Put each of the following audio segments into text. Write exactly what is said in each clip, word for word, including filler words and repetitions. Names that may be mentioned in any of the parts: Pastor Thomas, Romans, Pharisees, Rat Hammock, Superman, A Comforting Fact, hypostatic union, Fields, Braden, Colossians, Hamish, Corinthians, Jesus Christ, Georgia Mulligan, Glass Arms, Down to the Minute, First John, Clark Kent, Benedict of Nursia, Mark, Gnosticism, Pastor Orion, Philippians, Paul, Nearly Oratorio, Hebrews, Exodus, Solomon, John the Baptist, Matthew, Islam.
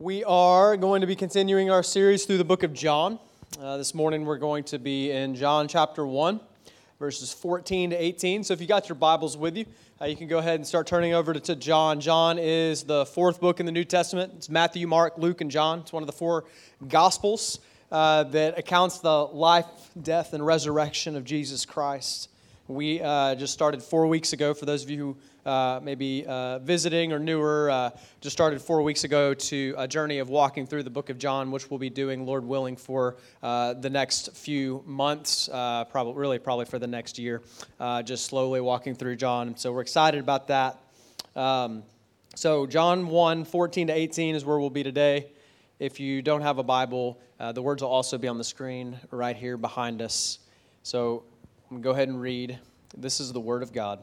We are going to be continuing our series through the book of John. Uh, this morning we're going to be in John chapter one, verses fourteen to eighteen. So if you got your Bibles with you, uh, you can go ahead and start turning over to, to John. John is the fourth book in the New Testament. It's Matthew, Mark, Luke, and John. It's one of the four Gospels uh, that accounts the life, death, and resurrection of Jesus Christ. We uh, just started four weeks ago, for those of you who uh, may be uh, visiting or newer, uh, just started four weeks ago to a journey of walking through the book of John, which we'll be doing, Lord willing, for uh, the next few months, uh, probably, really probably for the next year, uh, just slowly walking through John. So we're excited about that. Um, so John one, fourteen to eighteen is where we'll be today. If you don't have a Bible, uh, the words will also be on the screen right here behind us. So I'm going to go ahead and read. This is the Word of God.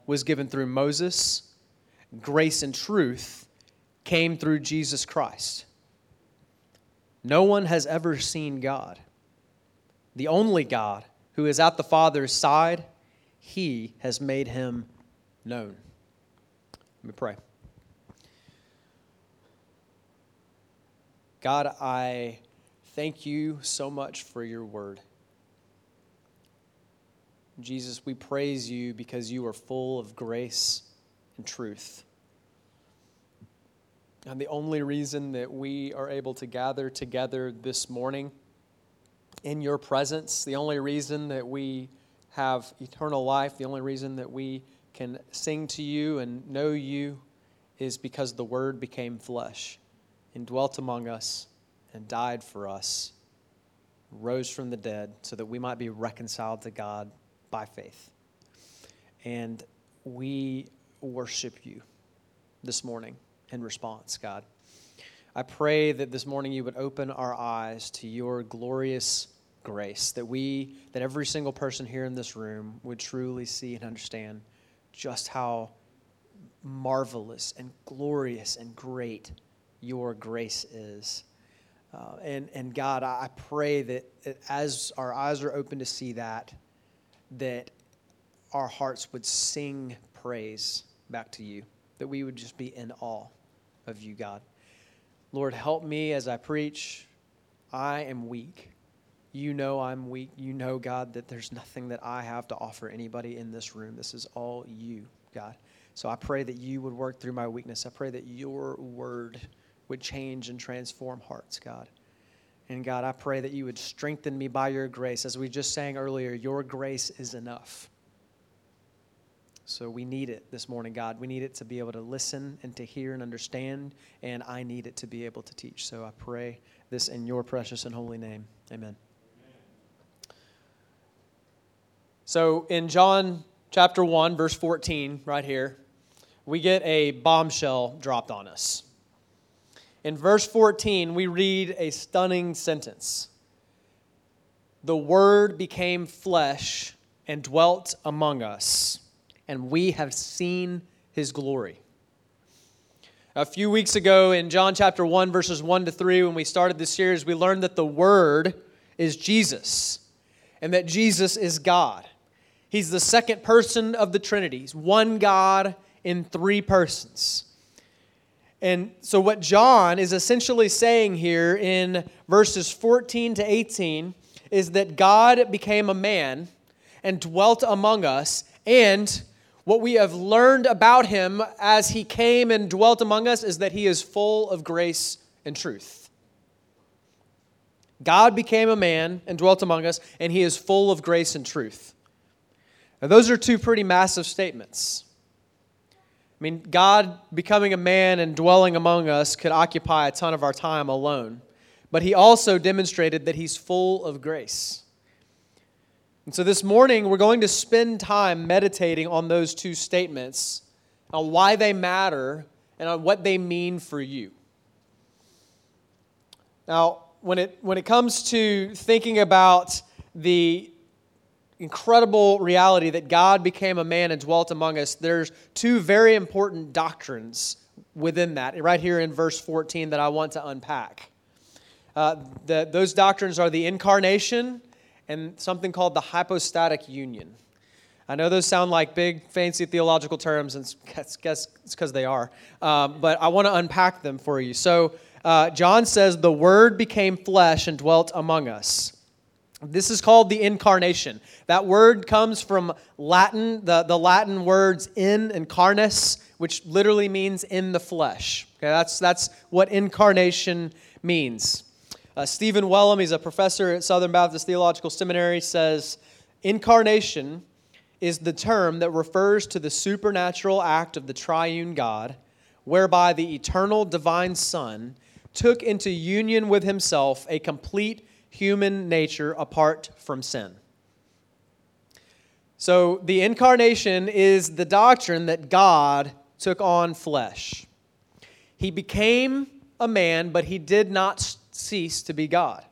was given through Moses, grace and truth came through Jesus Christ. No one has ever seen God. The only God who is at the Father's side, He has made Him known. Let me pray. God, I thank you so much for your word. Jesus, we praise you because you are full of grace and truth. And the only reason that we are able to gather together this morning in your presence, the only reason that we have eternal life, the only reason that we can sing to you and know you is because the Word became flesh and dwelt among us and died for us, rose from the dead so that we might be reconciled to God by faith. And we worship you this morning in response, God. I pray that this morning you would open our eyes to your glorious grace, that we, that every single person here in this room would truly see and understand just how marvelous and glorious and great your grace is. Uh, and, and God, I pray that as our eyes are open to see that, that our hearts would sing praise back to you, that we would just be in awe of you, God. Lord, help me as I preach. I am weak. You know I'm weak. You know, God, that there's nothing that I have to offer anybody in this room. This is all you, God. So I pray that you would work through my weakness. I pray that your word would change and transform hearts, God. And God, I pray that you would strengthen me by your grace. As we just sang earlier, your grace is enough. So we need it this morning, God. We need it to be able to listen and to hear and understand, and I need it to be able to teach. So I pray this in your precious and holy name. Amen. So in John chapter one, verse fourteen, right here, we get a bombshell dropped on us. In verse fourteen, we read a stunning sentence. The Word became flesh and dwelt among us, and we have seen His glory. A few weeks ago in John chapter one, verses one to three, when we started this series, we learned that the Word is Jesus and that Jesus is God. He's the second person of the Trinity. He's one God in three persons. And so what John is essentially saying here in verses fourteen to eighteen is that God became a man and dwelt among us, and what we have learned about Him as He came and dwelt among us is that He is full of grace and truth. God became a man and dwelt among us, and He is full of grace and truth. Now, those are two pretty massive statements. I mean, God becoming a man and dwelling among us could occupy a ton of our time alone. But He also demonstrated that He's full of grace. And so this morning, we're going to spend time meditating on those two statements, on why they matter, and on what they mean for you. Now, when it when it comes to thinking about the incredible reality that God became a man and dwelt among us, there's two very important doctrines within that, right here in verse fourteen, that I want to unpack. Uh, the, those doctrines are the incarnation and something called the hypostatic union. I know those sound like big, fancy theological terms, and I guess it's because they are, um, but I want to unpack them for you. So uh, John says, the Word became flesh and dwelt among us. This is called the incarnation. That word comes from Latin, the, the Latin words in and carnis, which literally means in the flesh. Okay, that's, that's what incarnation means. Uh, Stephen Wellum, he's a professor at Southern Baptist Theological Seminary, says, incarnation is the term that refers to the supernatural act of the triune God, whereby the eternal divine Son took into union with himself a complete human nature apart from sin. So the incarnation is the doctrine that God took on flesh. He became a man, but he did not cease to be God.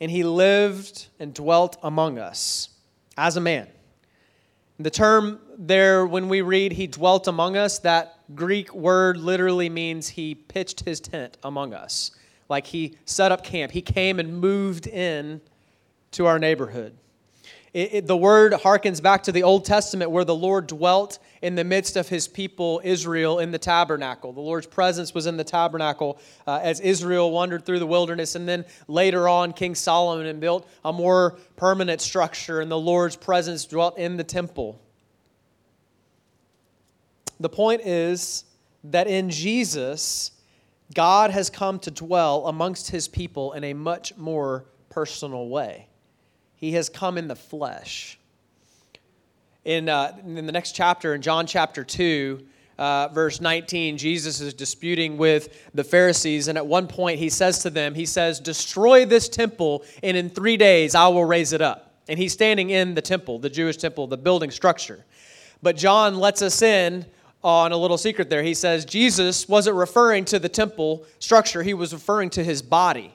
And he lived and dwelt among us as a man. The term there, when we read, he dwelt among us, that Greek word literally means he pitched his tent among us. Like he set up camp. He came and moved in to our neighborhood. It, it, the word harkens back to the Old Testament where the Lord dwelt in the midst of his people, Israel, in the tabernacle. The Lord's presence was in the tabernacle uh, as Israel wandered through the wilderness. And then later on, King Solomon built a more permanent structure, and the Lord's presence dwelt in the temple. The point is that in Jesus, God has come to dwell amongst his people in a much more personal way. He has come in the flesh. In, uh, in the next chapter, in John chapter two, uh, verse nineteen, Jesus is disputing with the Pharisees, and at one point he says to them, he says, destroy this temple, and in three days I will raise it up. And he's standing in the temple, the Jewish temple, the building structure. But John lets us in on a little secret there. He says Jesus wasn't referring to the temple structure. He was referring to his body,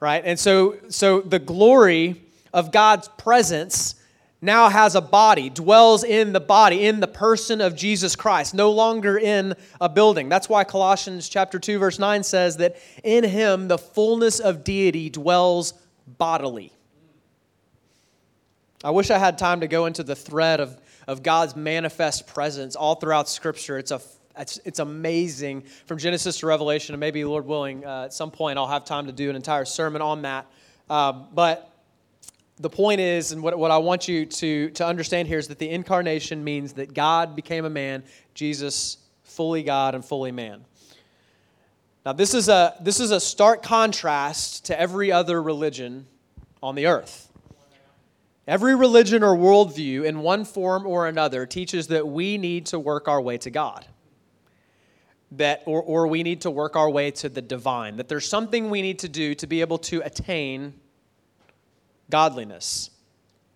right? And so, so the glory of God's presence now has a body, dwells in the body, in the person of Jesus Christ, no longer in a building. That's why Colossians chapter two, verse nine says that in him the fullness of deity dwells bodily. I wish I had time to go into the thread of of God's manifest presence all throughout Scripture. It's a it's, it's amazing from Genesis to Revelation, and maybe, Lord willing, uh, at some point I'll have time to do an entire sermon on that. Uh, but the point is, and what, what I want you to, to understand here is that the incarnation means that God became a man, Jesus fully God and fully man. Now, this is a this is a stark contrast to every other religion on the earth. Every religion or worldview in one form or another teaches that we need to work our way to God, that or, or we need to work our way to the divine, that there's something we need to do to be able to attain godliness.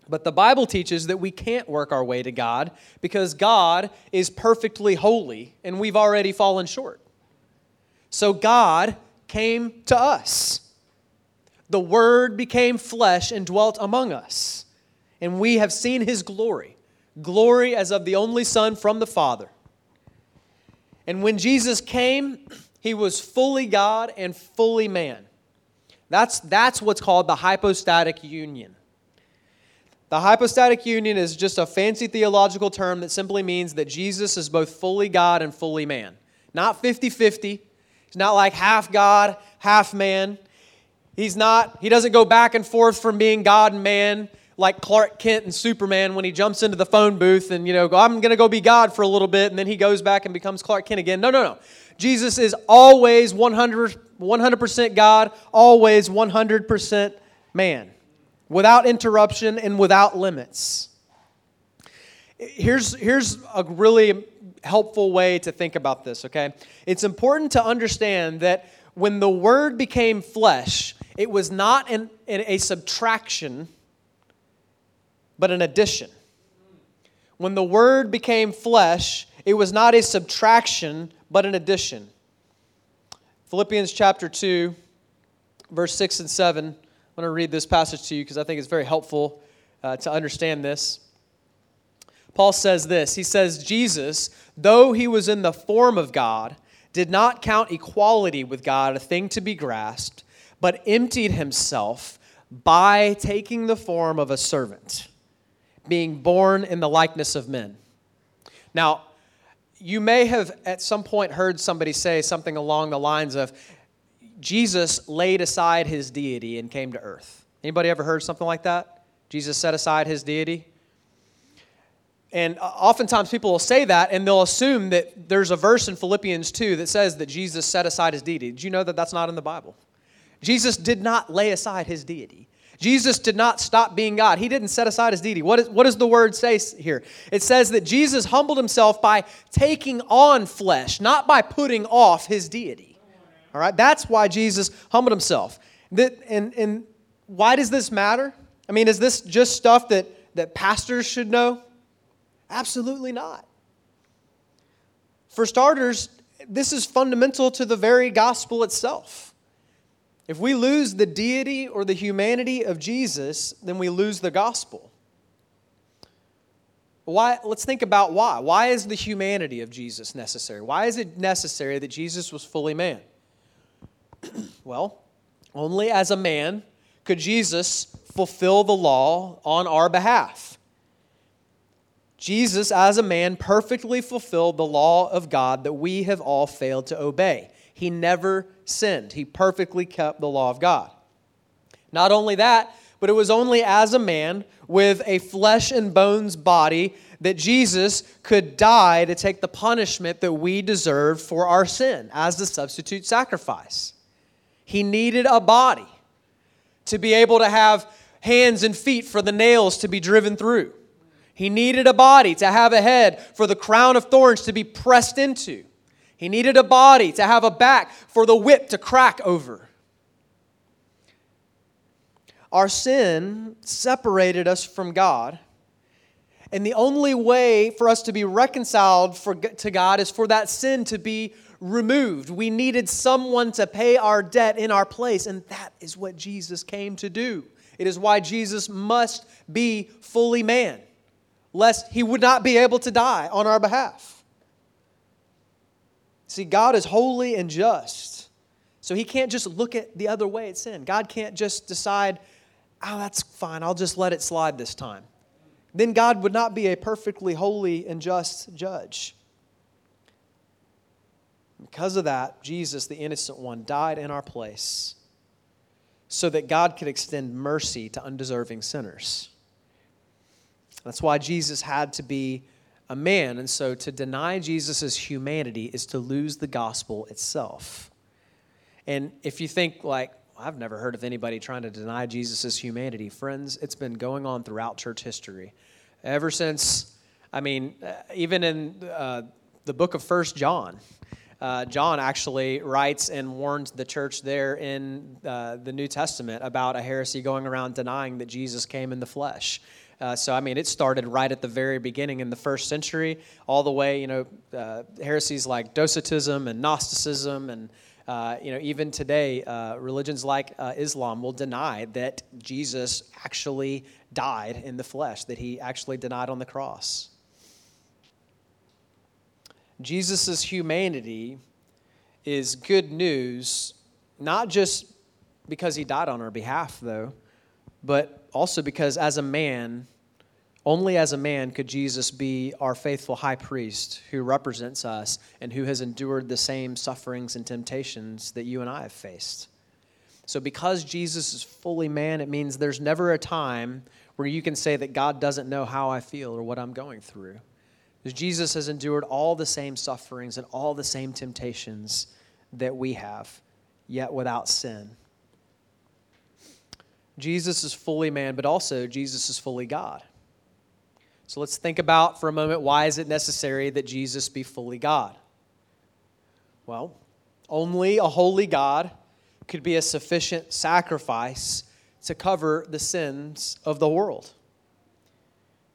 But the Bible teaches that we can't work our way to God because God is perfectly holy and we've already fallen short. So God came to us. The Word became flesh and dwelt among us. And we have seen his glory, glory as of the only Son from the Father. And when Jesus came, he was fully God and fully man. That's, that's what's called the hypostatic union. The hypostatic union is just a fancy theological term that simply means that Jesus is both fully God and fully man. Not fifty-fifty. He's not like half God, half man. He's not, he doesn't go back and forth from being God and man, like Clark Kent and Superman when he jumps into the phone booth and, you know, I'm going to go be God for a little bit, and then he goes back and becomes Clark Kent again. No, no, no. Jesus is always one hundred percent God, always one hundred percent man, without interruption and without limits. Here's, here's a really helpful way to think about this, okay? It's important to understand that when the Word became flesh, it was not an, an, a subtraction, but an addition. When the Word became flesh, it was not a subtraction, but an addition. Philippians chapter two, verse six and seven. I'm going to read this passage to you because I think it's very helpful uh, to understand this. Paul says this. He says, Jesus, though he was in the form of God, did not count equality with God a thing to be grasped, but emptied himself by taking the form of a servant, being born in the likeness of men. Now, you may have at some point heard somebody say something along the lines of, Jesus laid aside his deity and came to earth. Anybody ever heard something like that? Jesus set aside his deity? And oftentimes people will say that, and they'll assume that there's a verse in Philippians two that says that Jesus set aside his deity. Did you know that that's not in the Bible? Jesus did not lay aside his deity. Jesus did not stop being God. He didn't set aside his deity. What, is, what does the word say here? It says that Jesus humbled himself by taking on flesh, not by putting off his deity. All right? That's why Jesus humbled himself. That, and, and why does this matter? I mean, is this just stuff that, that pastors should know? Absolutely not. For starters, this is fundamental to the very gospel itself. If we lose the deity or the humanity of Jesus, then we lose the gospel. Why? Let's think about why. Why is the humanity of Jesus necessary? Why is it necessary that Jesus was fully man? Well, only as a man could Jesus fulfill the law on our behalf. Jesus, as a man, perfectly fulfilled the law of God that we have all failed to obey. He never sinned. He perfectly kept the law of God. Not only that, but it was only as a man with a flesh and bones body that Jesus could die to take the punishment that we deserve for our sin as the substitute sacrifice. He needed a body to be able to have hands and feet for the nails to be driven through. He needed a body to have a head for the crown of thorns to be pressed into. He needed a body to have a back for the whip to crack over. Our sin separated us from God. And the only way for us to be reconciled for, to God is for that sin to be removed. We needed someone to pay our debt in our place. And that is what Jesus came to do. It is why Jesus must be fully man, lest he would not be able to die on our behalf. See, God is holy and just, so he can't just look at the other way at sin. God can't just decide, oh, that's fine, I'll just let it slide this time. Then God would not be a perfectly holy and just judge. Because of that, Jesus, the innocent one, died in our place so that God could extend mercy to undeserving sinners. That's why Jesus had to be a man. And so to deny Jesus' humanity is to lose the gospel itself. And if you think like, well, I've never heard of anybody trying to deny Jesus' humanity, friends, it's been going on throughout church history. Ever since, I mean, even in uh, the book of First John, uh, John actually writes and warns the church there in uh, the New Testament about a heresy going around denying that Jesus came in the flesh. Uh, so, I mean, it started right at the very beginning in the first century, all the way, you know, uh, heresies like Docetism and Gnosticism and, uh, you know, even today, uh, religions like uh, Islam will deny that Jesus actually died in the flesh, that he actually died on the cross. Jesus' humanity is good news, not just because he died on our behalf, though, but also because as a man, only as a man could Jesus be our faithful high priest who represents us and who has endured the same sufferings and temptations that you and I have faced. So because Jesus is fully man, it means there's never a time where you can say that God doesn't know how I feel or what I'm going through. Because Jesus has endured all the same sufferings and all the same temptations that we have, yet without sin. Jesus is fully man, but also Jesus is fully God. So let's think about for a moment, why is it necessary that Jesus be fully God? Well, only a holy God could be a sufficient sacrifice to cover the sins of the world.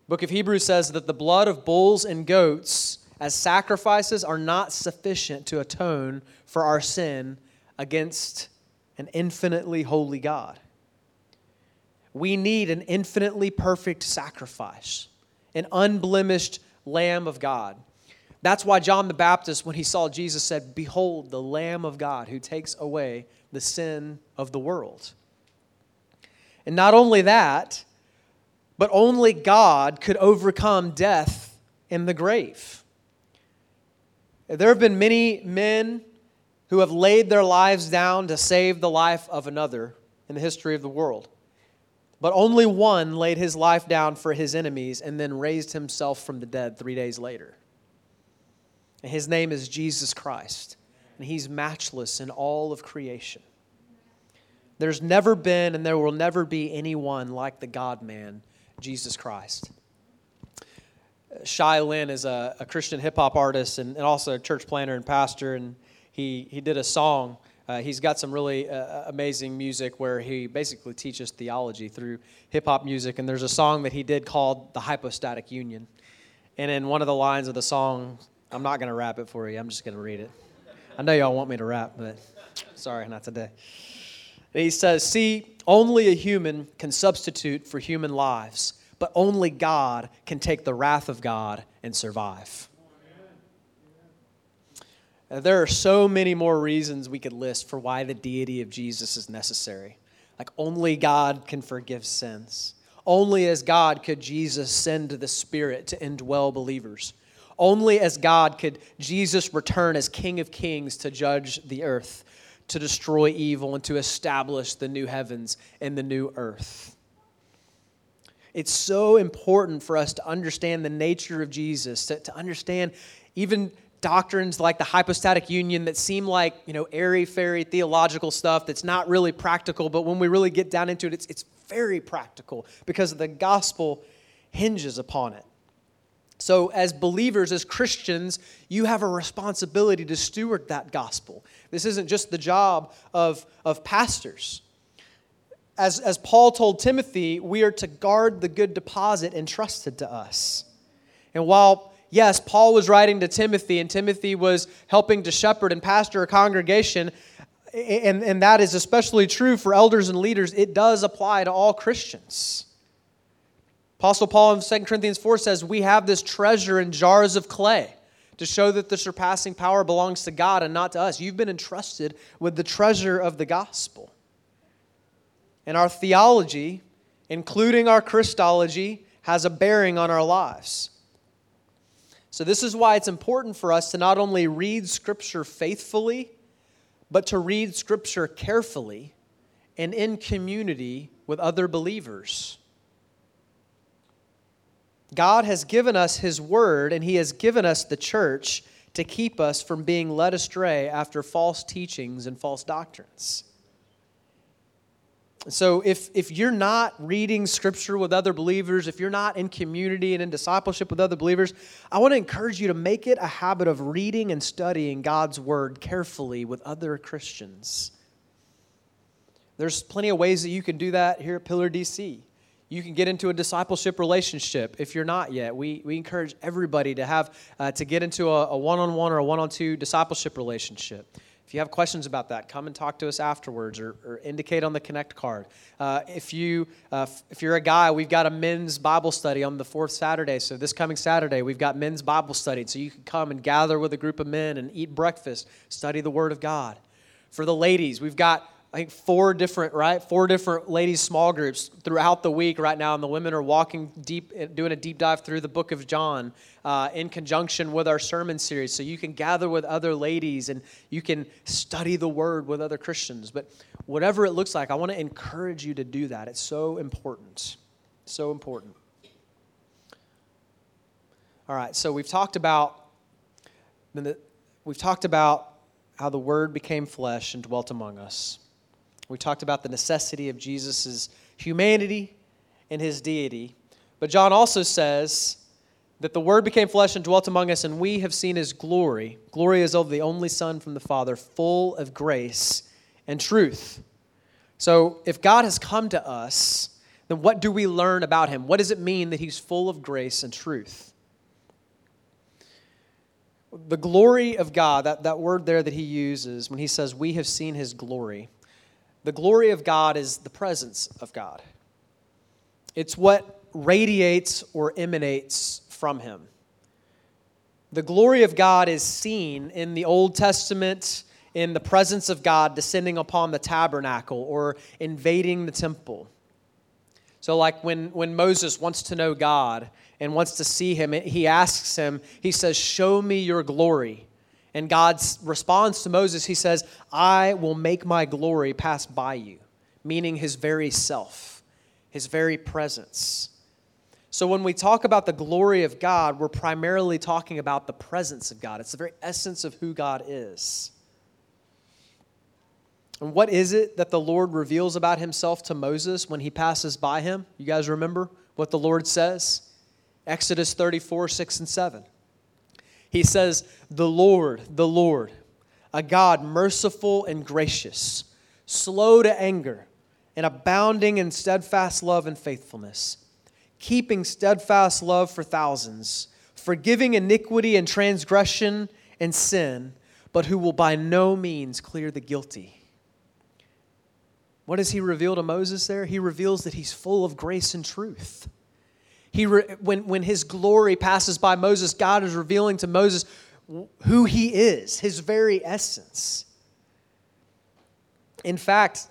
The book of Hebrews says that the blood of bulls and goats as sacrifices are not sufficient to atone for our sin against an infinitely holy God. We need an infinitely perfect sacrifice, an unblemished Lamb of God. That's why John the Baptist, when he saw Jesus, said, "Behold, the Lamb of God who takes away the sin of the world." And not only that, but only God could overcome death in the grave. There have been many men who have laid their lives down to save the life of another in the history of the world. But only one laid his life down for his enemies and then raised himself from the dead three days later. And his name is Jesus Christ, and he's matchless in all of creation. There's never been and there will never be anyone like the God-man, Jesus Christ. Shai Lin is a, a Christian hip-hop artist and, and also a church planner and pastor, and he, he did a song. Uh, he's got some really uh, amazing music where he basically teaches theology through hip-hop music. And there's a song that he did called The Hypostatic Union. And in one of the lines of the song, I'm not going to rap it for you. I'm just going to read it. I know y'all want me to rap, but sorry, not today. And he says, "See, only a human can substitute for human lives, but only God can take the wrath of God and survive." There are so many more reasons we could list for why the deity of Jesus is necessary. Like, only God can forgive sins. Only as God could Jesus send the Spirit to indwell believers. Only as God could Jesus return as King of Kings to judge the earth, to destroy evil, and to establish the new heavens and the new earth. It's so important for us to understand the nature of Jesus, to, to understand even doctrines like the hypostatic union that seem like, you know, airy-fairy theological stuff that's not really practical, but when we really get down into it, it's, it's very practical because the gospel hinges upon it. So as believers, as Christians, you have a responsibility to steward that gospel. This isn't just the job of, of pastors. As, as Paul told Timothy, we are to guard the good deposit entrusted to us. And while yes, Paul was writing to Timothy, and Timothy was helping to shepherd and pastor a congregation, and, and that is especially true for elders and leaders. It does apply to all Christians. Apostle Paul in Second Corinthians four says, "We have this treasure in jars of clay to show that the surpassing power belongs to God and not to us." You've been entrusted with the treasure of the gospel. And our theology, including our Christology, has a bearing on our lives. So this is why it's important for us to not only read Scripture faithfully, but to read Scripture carefully and in community with other believers. God has given us His Word, and He has given us the church to keep us from being led astray after false teachings and false doctrines. So if if you're not reading Scripture with other believers, if you're not in community and in discipleship with other believers, I want to encourage you to make it a habit of reading and studying God's Word carefully with other Christians. There's plenty of ways that you can do that here at Pillar D C. You can get into a discipleship relationship if you're not yet. We we encourage everybody to have uh, to get into a, a one-on-one or a one-on-two discipleship relationship. If you have questions about that, come and talk to us afterwards, or, or indicate on the Connect card. Uh, if you uh, if you're a guy, we've got a men's Bible study on the fourth Saturday. So this coming Saturday, we've got men's Bible study. So you can come and gather with a group of men and eat breakfast, study the Word of God. For the ladies, we've got I think four different right, four different ladies small groups throughout the week right now, and the women are walking deep, doing a deep dive through the book of John uh, in conjunction with our sermon series. So you can gather with other ladies and you can study the Word with other Christians. But whatever it looks like, I want to encourage you to do that. It's so important, so important. All right, so we've talked about we've talked about how the Word became flesh and dwelt among us. We talked about the necessity of Jesus' humanity and His deity. But John also says that the Word became flesh and dwelt among us, and we have seen His glory. Glory is of the only Son from the Father, full of grace and truth. So if God has come to us, then what do we learn about Him? What does it mean that He's full of grace and truth? The glory of God, that, that word there that he uses when he says, "we have seen His glory," The glory of God is the presence of God. It's what radiates or emanates from him. The glory of God is seen in the Old Testament in the presence of God descending upon the tabernacle or invading the temple. So like when, when Moses wants to know God and wants to see him, he asks him, he says, "Show me your glory." And God responds to Moses, he says, "I will make my glory pass by you," meaning his very self, his very presence. So when we talk about the glory of God, we're primarily talking about the presence of God. It's the very essence of who God is. And what is it that the Lord reveals about himself to Moses when he passes by him? You guys remember what the Lord says? Exodus thirty-four, six and seven. He says, "The Lord, the Lord, a God merciful and gracious, slow to anger, and abounding in steadfast love and faithfulness, keeping steadfast love for thousands, forgiving iniquity and transgression and sin, but who will by no means clear the guilty." What does he reveal to Moses there? He reveals that he's full of grace and truth. He re- when, when his glory passes by Moses, God is revealing to Moses who he is, his very essence. In fact,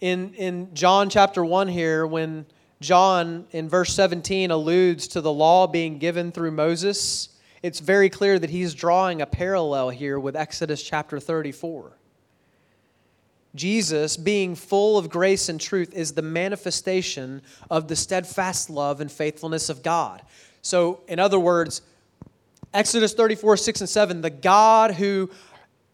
in, in John chapter one here, when John in verse seventeen alludes to the law being given through Moses, it's very clear that he's drawing a parallel here with Exodus chapter thirty-four. Jesus, being full of grace and truth, is the manifestation of the steadfast love and faithfulness of God. So, in other words, Exodus thirty-four, six and seven, the God who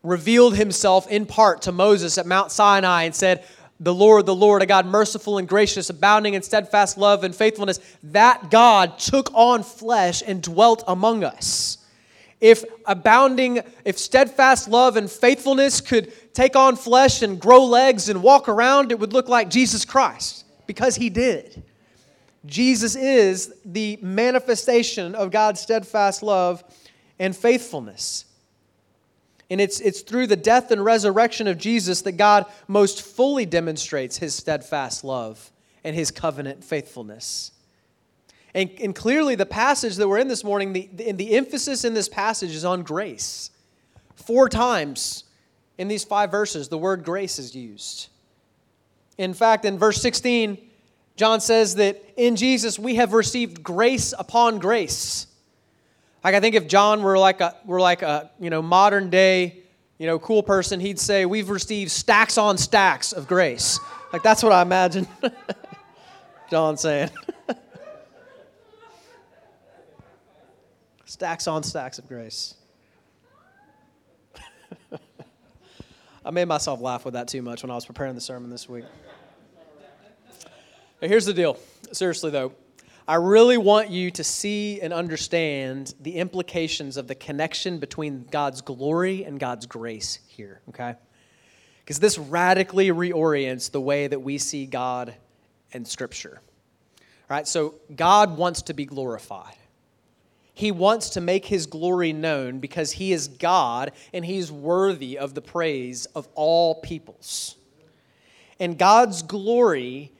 revealed himself in part to Moses at Mount Sinai and said, "The Lord, the Lord, a God merciful and gracious, abounding in steadfast love and faithfulness," that God took on flesh and dwelt among us. If abounding, if steadfast love and faithfulness could take on flesh and grow legs and walk around, it would look like Jesus Christ, because he did. Jesus is the manifestation of God's steadfast love and faithfulness. And it's, it's through the death and resurrection of Jesus that God most fully demonstrates his steadfast love and his covenant faithfulness. And, and clearly the passage that we're in this morning, the, the, the emphasis in this passage is on grace. Four times in these five verses, the word grace is used. In fact, in verse sixteen, John says that in Jesus we have received grace upon grace. Like I think if John were like a were like a you know modern day you know cool person, he'd say we've received stacks on stacks of grace. Like that's what I imagine John saying. Stacks on stacks of grace. I made myself laugh with that too much when I was preparing the sermon this week. Here's the deal. Seriously, though. I really want you to see and understand the implications of the connection between God's glory and God's grace here, okay? Because this radically reorients the way that we see God and Scripture. All right, so God wants to be glorified. He wants to make his glory known because he is God and he's worthy of the praise of all peoples. And God's glory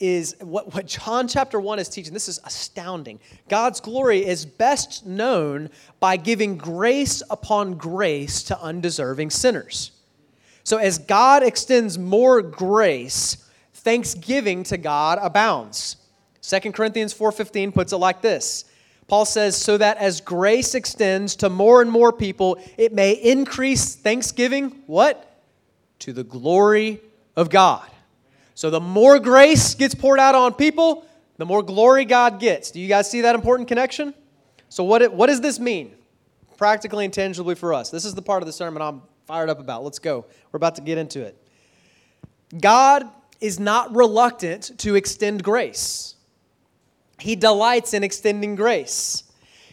is what, what John chapter one is teaching. This is astounding. God's glory is best known by giving grace upon grace to undeserving sinners. So as God extends more grace, thanksgiving to God abounds. Second Corinthians four fifteen puts it like this. Paul says, so that as grace extends to more and more people, it may increase thanksgiving, what? To the glory of God. So the more grace gets poured out on people, the more glory God gets. Do you guys see that important connection? So what it, what does this mean practically and tangibly for us? This is the part of the sermon I'm fired up about. Let's go. We're about to get into it. God is not reluctant to extend grace. He delights in extending grace.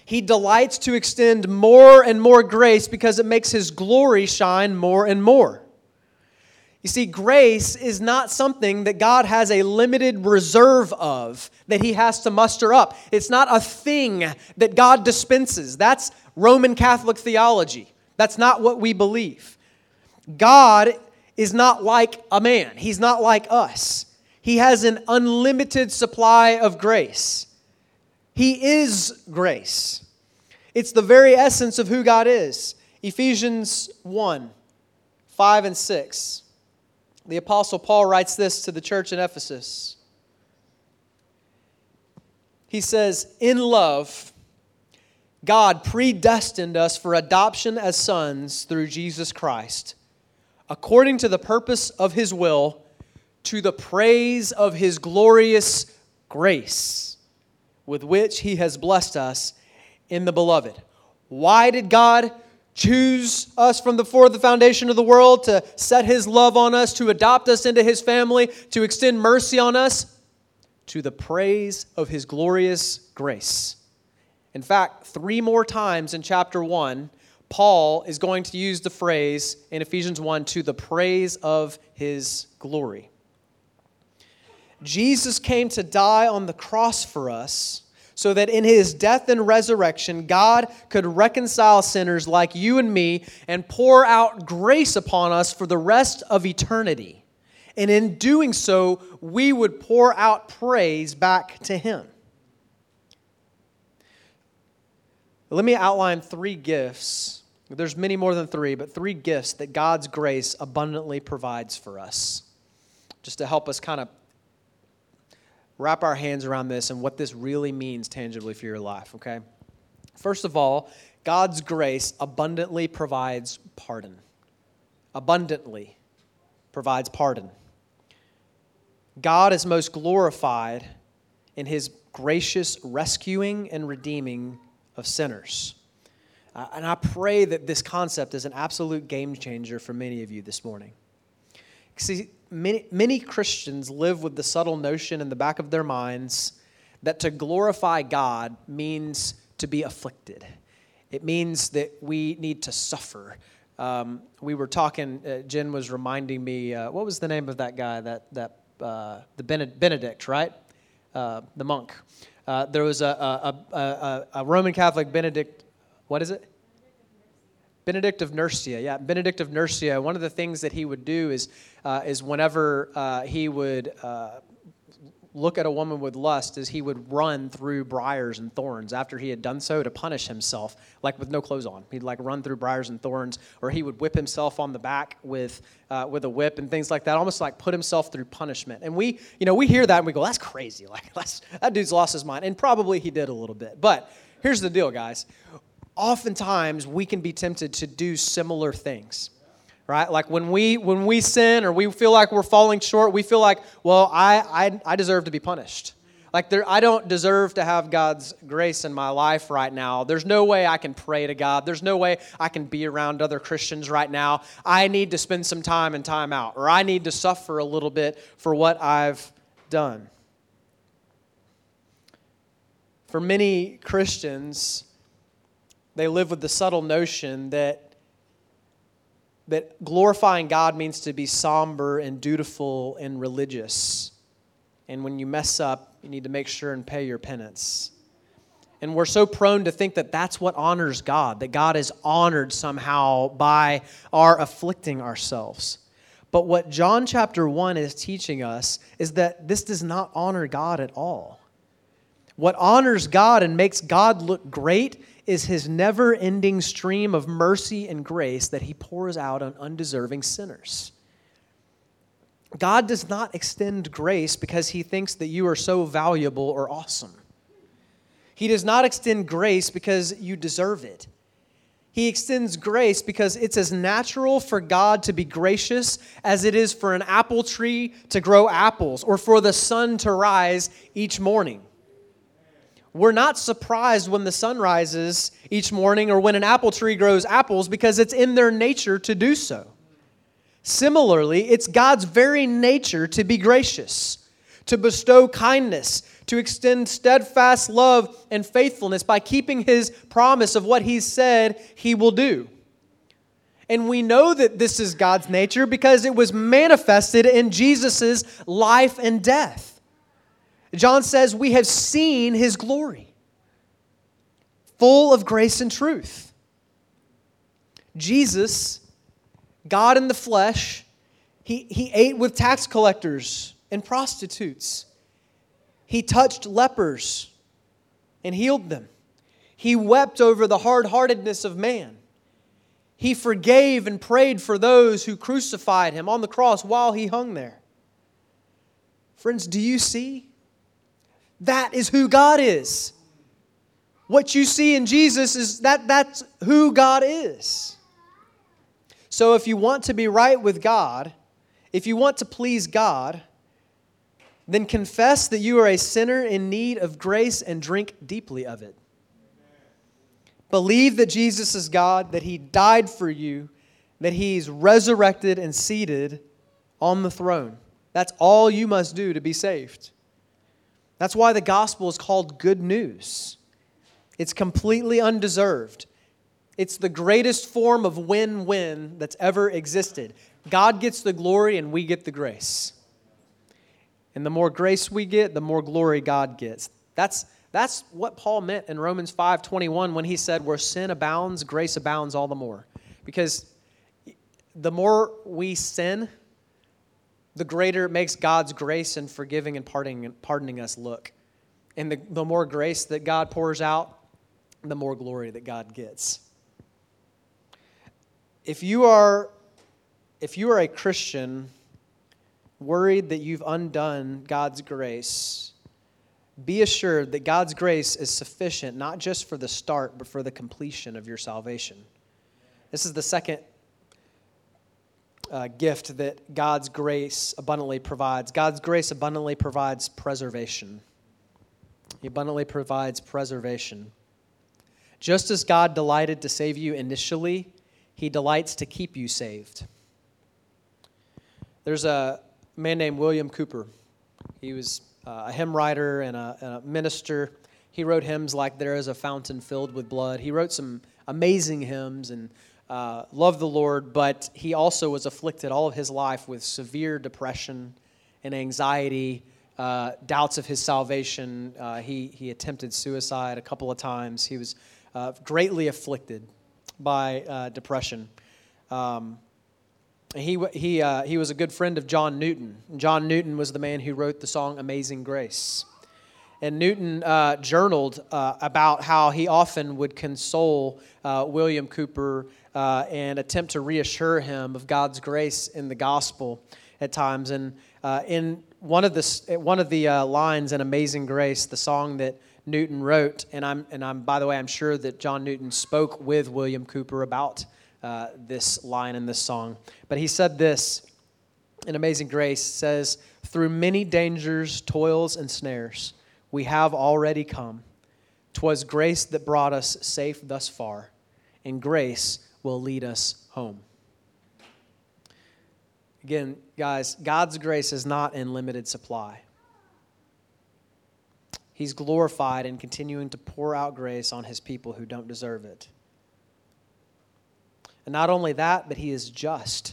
He delights to extend more and more grace because it makes his glory shine more and more. You see, grace is not something that God has a limited reserve of that he has to muster up. It's not a thing that God dispenses. That's Roman Catholic theology. That's not what we believe. God is not like a man. He's not like us. He has an unlimited supply of grace. He is grace. It's the very essence of who God is. Ephesians one, five and six. The Apostle Paul writes this to the church in Ephesus. He says, "In love, God predestined us for adoption as sons through Jesus Christ, according to the purpose of His will, to the praise of His glorious grace, with which He has blessed us in the Beloved." Why did God choose us from before the foundation of the world to set His love on us, to adopt us into His family, to extend mercy on us? To the praise of His glorious grace. In fact, three more times in chapter one, Paul is going to use the phrase in Ephesians one, to the praise of His glory. Jesus came to die on the cross for us so that in His death and resurrection, God could reconcile sinners like you and me and pour out grace upon us for the rest of eternity. And in doing so, we would pour out praise back to Him. Let me outline three gifts. There's many more than three, but three gifts that God's grace abundantly provides for us, just to help us kind of wrap our hands around this and what this really means tangibly for your life, okay? First of all, God's grace abundantly provides pardon. Abundantly provides pardon. God is most glorified in His gracious rescuing and redeeming of sinners. Uh, and I pray that this concept is an absolute game changer for many of you this morning. See, many, many Christians live with the subtle notion in the back of their minds that to glorify God means to be afflicted. It means that we need to suffer. Um, we were talking, uh, Jen was reminding me, uh, what was the name of that guy, that, that uh, the Benedict, right? Uh, the monk. Uh, there was a, a, a, a Roman Catholic Benedict, what is it? Benedict of Nursia, yeah, Benedict of Nursia. One of the things that he would do is, uh, is whenever uh, he would uh, look at a woman with lust, is he would run through briars and thorns after he had done so to punish himself, like with no clothes on. He'd like run through briars and thorns, or he would whip himself on the back with uh, with a whip and things like that, almost like put himself through punishment. And we, you know, we hear that and we go, that's crazy. Like that's, that dude's lost his mind. And probably he did a little bit. But here's the deal, guys. Oftentimes we can be tempted to do similar things, right? Like when we when we sin or we feel like we're falling short, we feel like, well, I I, I deserve to be punished. Like there, I don't deserve to have God's grace in my life right now. There's no way I can pray to God. There's no way I can be around other Christians right now. I need to spend some time in time out, or I need to suffer a little bit for what I've done. For many Christians, they live with the subtle notion that that glorifying God means to be somber and dutiful and religious. And when you mess up, you need to make sure and pay your penance. And we're so prone to think that that's what honors God, that God is honored somehow by our afflicting ourselves. But what John chapter one is teaching us is that this does not honor God at all. What honors God and makes God look great is His never-ending stream of mercy and grace that He pours out on undeserving sinners. God does not extend grace because He thinks that you are so valuable or awesome. He does not extend grace because you deserve it. He extends grace because it's as natural for God to be gracious as it is for an apple tree to grow apples or for the sun to rise each morning. We're not surprised when the sun rises each morning or when an apple tree grows apples because it's in their nature to do so. Similarly, it's God's very nature to be gracious, to bestow kindness, to extend steadfast love and faithfulness by keeping His promise of what He said He will do. And we know that this is God's nature because it was manifested in Jesus' life and death. John says, we have seen His glory, full of grace and truth. Jesus, God in the flesh, He, he ate with tax collectors and prostitutes. He touched lepers and healed them. He wept over the hard-heartedness of man. He forgave and prayed for those who crucified him on the cross while he hung there. Friends, do you see? That is who God is. What you see in Jesus is that that's who God is. So if you want to be right with God, if you want to please God, then confess that you are a sinner in need of grace and drink deeply of it. Believe that Jesus is God, that He died for you, that He's resurrected and seated on the throne. That's all you must do to be saved. That's why the gospel is called good news. It's completely undeserved. It's the greatest form of win-win that's ever existed. God gets the glory and we get the grace. And the more grace we get, the more glory God gets. That's That's what Paul meant in Romans five twenty-one when he said, where sin abounds, grace abounds all the more. Because the more we sin, the greater it makes God's grace in forgiving and pardoning, pardoning us look. And the, the more grace that God pours out, the more glory that God gets. If you are, if you are a Christian worried that you've undone God's grace, be assured that God's grace is sufficient, not just for the start, but for the completion of your salvation. This is the second uh, gift that God's grace abundantly provides. God's grace abundantly provides preservation. He abundantly provides preservation. Just as God delighted to save you initially, He delights to keep you saved. There's a man named William Cooper. He was Uh, a hymn writer and a, and a minister. He wrote hymns like There Is a Fountain Filled with Blood. He wrote some amazing hymns and uh, loved the Lord, but he also was afflicted all of his life with severe depression and anxiety, uh, doubts of his salvation. Uh, he, he attempted suicide a couple of times. He was uh, greatly afflicted by uh, depression. Um He he uh, he was a good friend of John Newton. John Newton was the man who wrote the song "Amazing Grace," and Newton uh, journaled uh, about how he often would console uh, William Cooper uh, and attempt to reassure him of God's grace in the gospel at times. And uh, in one of the one of the uh, lines in "Amazing Grace," the song that Newton wrote, and I'm and I'm by the way, I'm sure that John Newton spoke with William Cooper about Uh, this line in this song. But he said this in Amazing Grace, says, "Through many dangers, toils, and snares, we have already come. 'Twas grace that brought us safe thus far, and grace will lead us home." Again, guys, God's grace is not in limited supply. He's glorified in continuing to pour out grace on His people who don't deserve it. And not only that, but He is just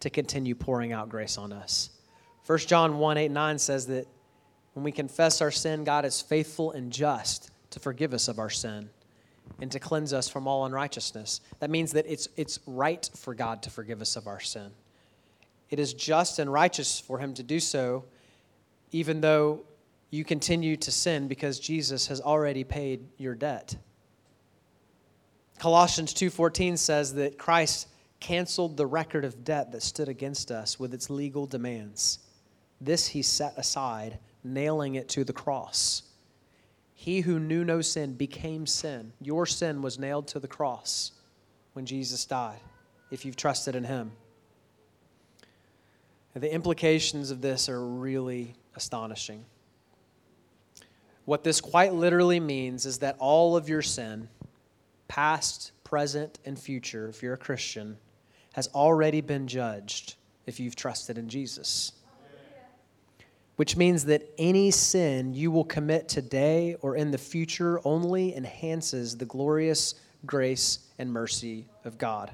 to continue pouring out grace on us. First John one, eight, nine says that when we confess our sin, God is faithful and just to forgive us of our sin and to cleanse us from all unrighteousness. That means that it's, it's right for God to forgive us of our sin. It is just and righteous for Him to do so, even though you continue to sin, because Jesus has already paid your debt. Colossians two fourteen says that Christ canceled the record of debt that stood against us with its legal demands. This He set aside, nailing it to the cross. He who knew no sin became sin. Your sin was nailed to the cross when Jesus died, if you've trusted in Him. And the implications of this are really astonishing. What this quite literally means is that all of your sin, past, present, and future, if you're a Christian, has already been judged if you've trusted in Jesus. Which means that any sin you will commit today or in the future only enhances the glorious grace and mercy of God.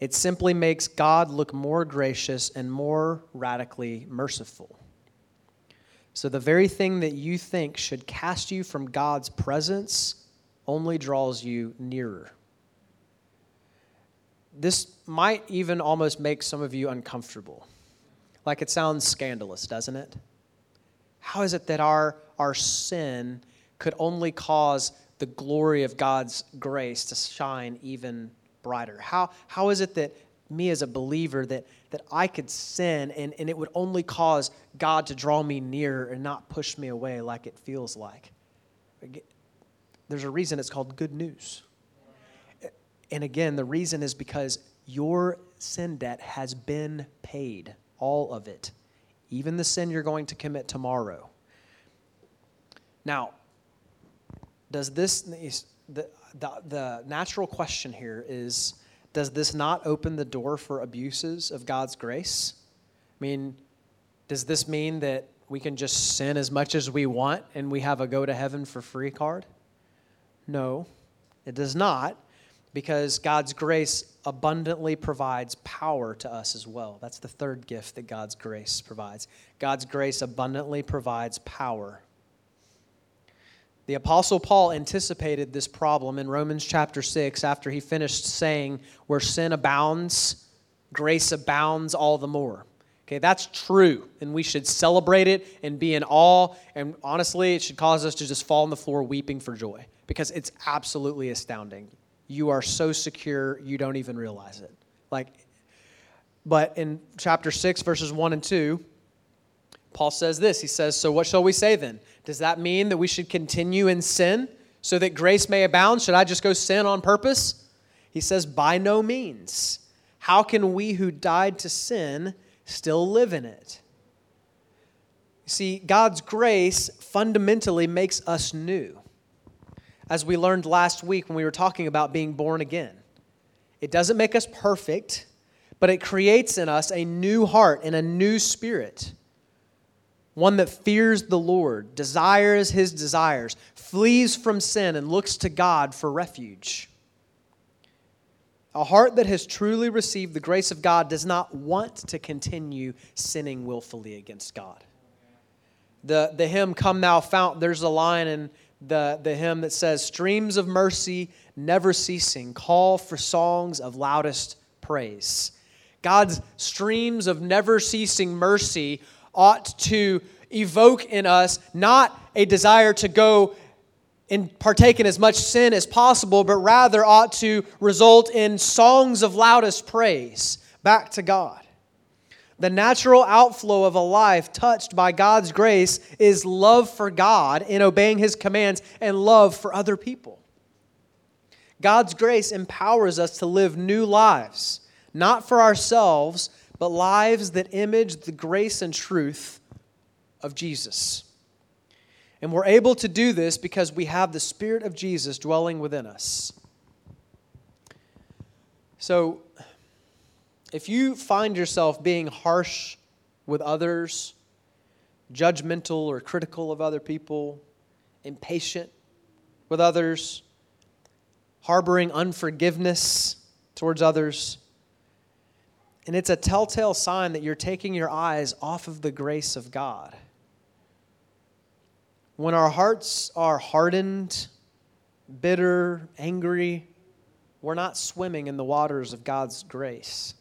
It simply makes God look more gracious and more radically merciful. So the very thing that you think should cast you from God's presence only draws you nearer. this might even almost make some of you uncomfortable. Like, it sounds scandalous, doesn't it? How is it that our, our sin could only cause the glory of God's grace to shine even brighter? How, how is it that me as a believer, that, that I could sin and, and it would only cause God to draw me nearer and not push me away like it feels like? There's a reason it's called good news. And again, the reason is because your sin debt has been paid, all of it, even the sin you're going to commit tomorrow. Now, does this, the, the, the natural question here is, does this not open the door for abuses of God's grace? I mean, does this mean that we can just sin as much as we want and we have a go to heaven for free card? No, it does not, because God's grace abundantly provides power to us as well. That's the third gift that God's grace provides. God's grace abundantly provides power. The Apostle Paul anticipated this problem in Romans chapter six after he finished saying, where sin abounds, grace abounds all the more. Okay, that's true, and we should celebrate it and be in awe, and honestly, it should cause us to just fall on the floor weeping for joy, because it's absolutely astounding. You are so secure, you don't even realize it. Like, but in chapter six, verses one and two, Paul says this. He says, so what shall we say then? Does that mean that we should continue in sin so that grace may abound? Should I just go sin on purpose? He says, by no means. How can we who died to sin still live in it? You see, God's grace fundamentally makes us new. As we learned last week when we were talking about being born again, it doesn't make us perfect, but it creates in us a new heart and a new spirit. One that fears the Lord, desires his desires, flees from sin, and looks to God for refuge. A heart that has truly received the grace of God does not want to continue sinning willfully against God. The, the hymn, Come Thou Fount, there's a line in the, the hymn that says, streams of mercy never ceasing, call for songs of loudest praise. God's streams of never ceasing mercy ought to evoke in us not a desire to go and partake in as much sin as possible, but rather ought to result in songs of loudest praise back to God. The natural outflow of a life touched by God's grace is love for God in obeying his commands and love for other people. God's grace empowers us to live new lives, not for ourselves, but lives that image the grace and truth of Jesus. And we're able to do this because we have the Spirit of Jesus dwelling within us. So, if you find yourself being harsh with others, judgmental or critical of other people, impatient with others, harboring unforgiveness towards others, and it's a telltale sign that you're taking your eyes off of the grace of God. When our hearts are hardened, bitter, angry, we're not swimming in the waters of God's grace.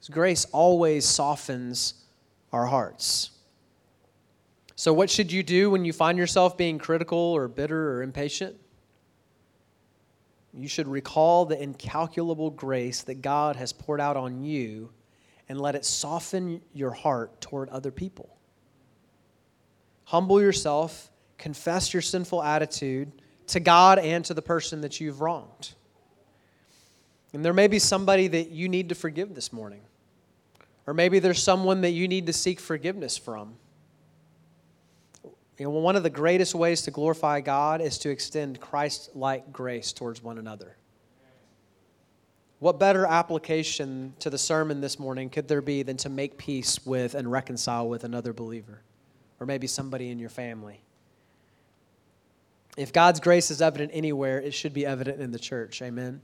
His grace always softens our hearts. So what should you do when you find yourself being critical or bitter or impatient? You should recall the incalculable grace that God has poured out on you and let it soften your heart toward other people. Humble yourself, confess your sinful attitude to God and to the person that you've wronged. And there may be somebody that you need to forgive this morning. Or maybe there's someone that you need to seek forgiveness from. You know, one of the greatest ways to glorify God is to extend Christ-like grace towards one another. What better application to the sermon this morning could there be than to make peace with and reconcile with another believer, or maybe somebody in your family? If God's grace is evident anywhere, it should be evident in the church. Amen?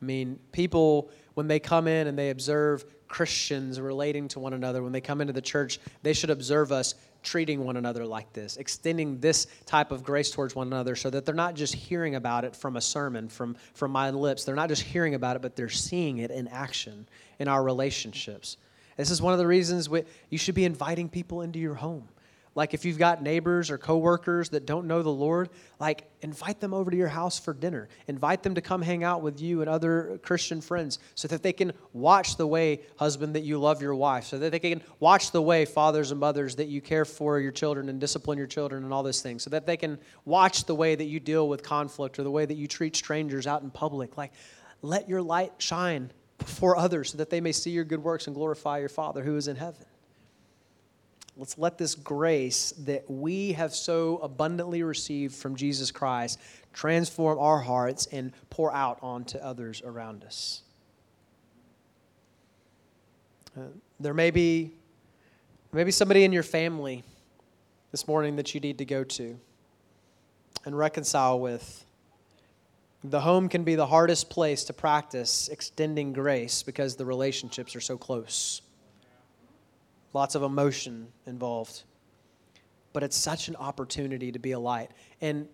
I mean, people, when they come in and they observe Christians relating to one another, when they come into the church, they should observe us treating one another like this, extending this type of grace towards one another so that they're not just hearing about it from a sermon, from, from my lips. They're not just hearing about it, but they're seeing it in action in our relationships. This is one of the reasons we, you should be inviting people into your home. Like if you've got neighbors or coworkers that don't know the Lord, like invite them over to your house for dinner. Invite them to come hang out with you and other Christian friends so that they can watch the way, husband, that you love your wife, so that they can watch the way, fathers and mothers, that you care for your children and discipline your children and all those things, so that they can watch the way that you deal with conflict or the way that you treat strangers out in public. Like let your light shine before others so that they may see your good works and glorify your Father who is in heaven. Let's let this grace that we have so abundantly received from Jesus Christ transform our hearts and pour out onto others around us. Uh, there may be, maybe somebody in your family this morning that you need to go to and reconcile with. The home can be the hardest place to practice extending grace because the relationships are so close. Lots of emotion involved. But it's such an opportunity to be a light. And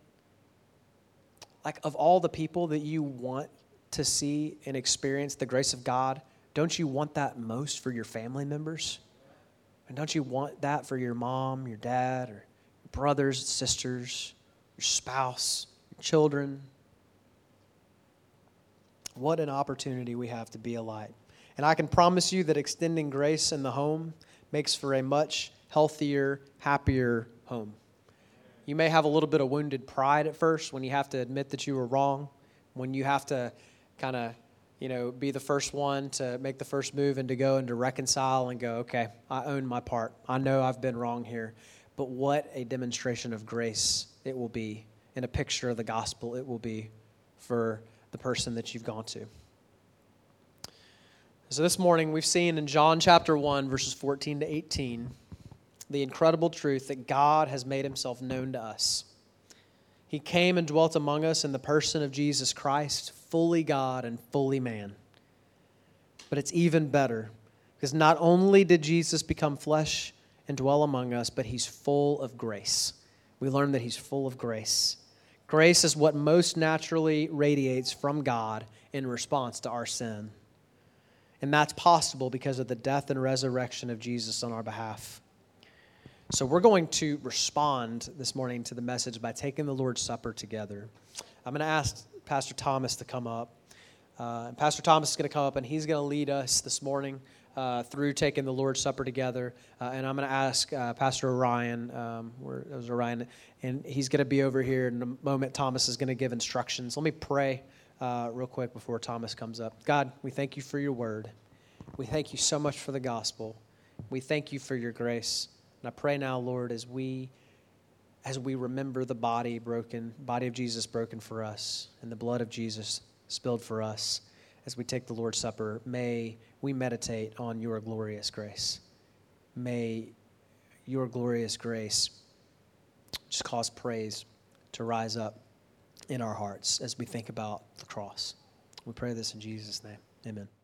like of all the people that you want to see and experience the grace of God, don't you want that most for your family members? And don't you want that for your mom, your dad, or your brothers and sisters, your spouse, your children? What an opportunity we have to be a light. And I can promise you that extending grace in the home makes for a much healthier, happier home. You may have a little bit of wounded pride at first when you have to admit that you were wrong, when you have to kind of, you know, be the first one to make the first move and to go and to reconcile and go, okay, I own my part. I know I've been wrong here. But what a demonstration of grace it will be, and a picture of the gospel it will be for the person that you've gone to. So this morning, we've seen in John chapter one, verses fourteen to eighteen, the incredible truth that God has made himself known to us. He came and dwelt among us in the person of Jesus Christ, fully God and fully man. But it's even better, because not only did Jesus become flesh and dwell among us, but he's full of grace. We learn that he's full of grace. Grace is what most naturally radiates from God in response to our sin. And that's possible because of the death and resurrection of Jesus on our behalf. So we're going to respond this morning to the message by taking the Lord's Supper together. I'm going to ask Pastor Thomas to come up. Uh, and Pastor Thomas is going to come up, and he's going to lead us this morning uh, through taking the Lord's Supper together. Uh, and I'm going to ask uh, Pastor Orion, um, where it was Orion, and he's going to be over here in a moment. Thomas is going to give instructions. Let me pray. Uh, real quick before Thomas comes up. God, we thank you for your word. We thank you so much for the gospel. We thank you for your grace. And I pray now, Lord, as we as we remember the body broken, body of Jesus broken for us, and the blood of Jesus spilled for us, as we take the Lord's Supper, may we meditate on your glorious grace. May your glorious grace just cause praise to rise up in our hearts as we think about the cross. We pray this in Jesus' name. Amen.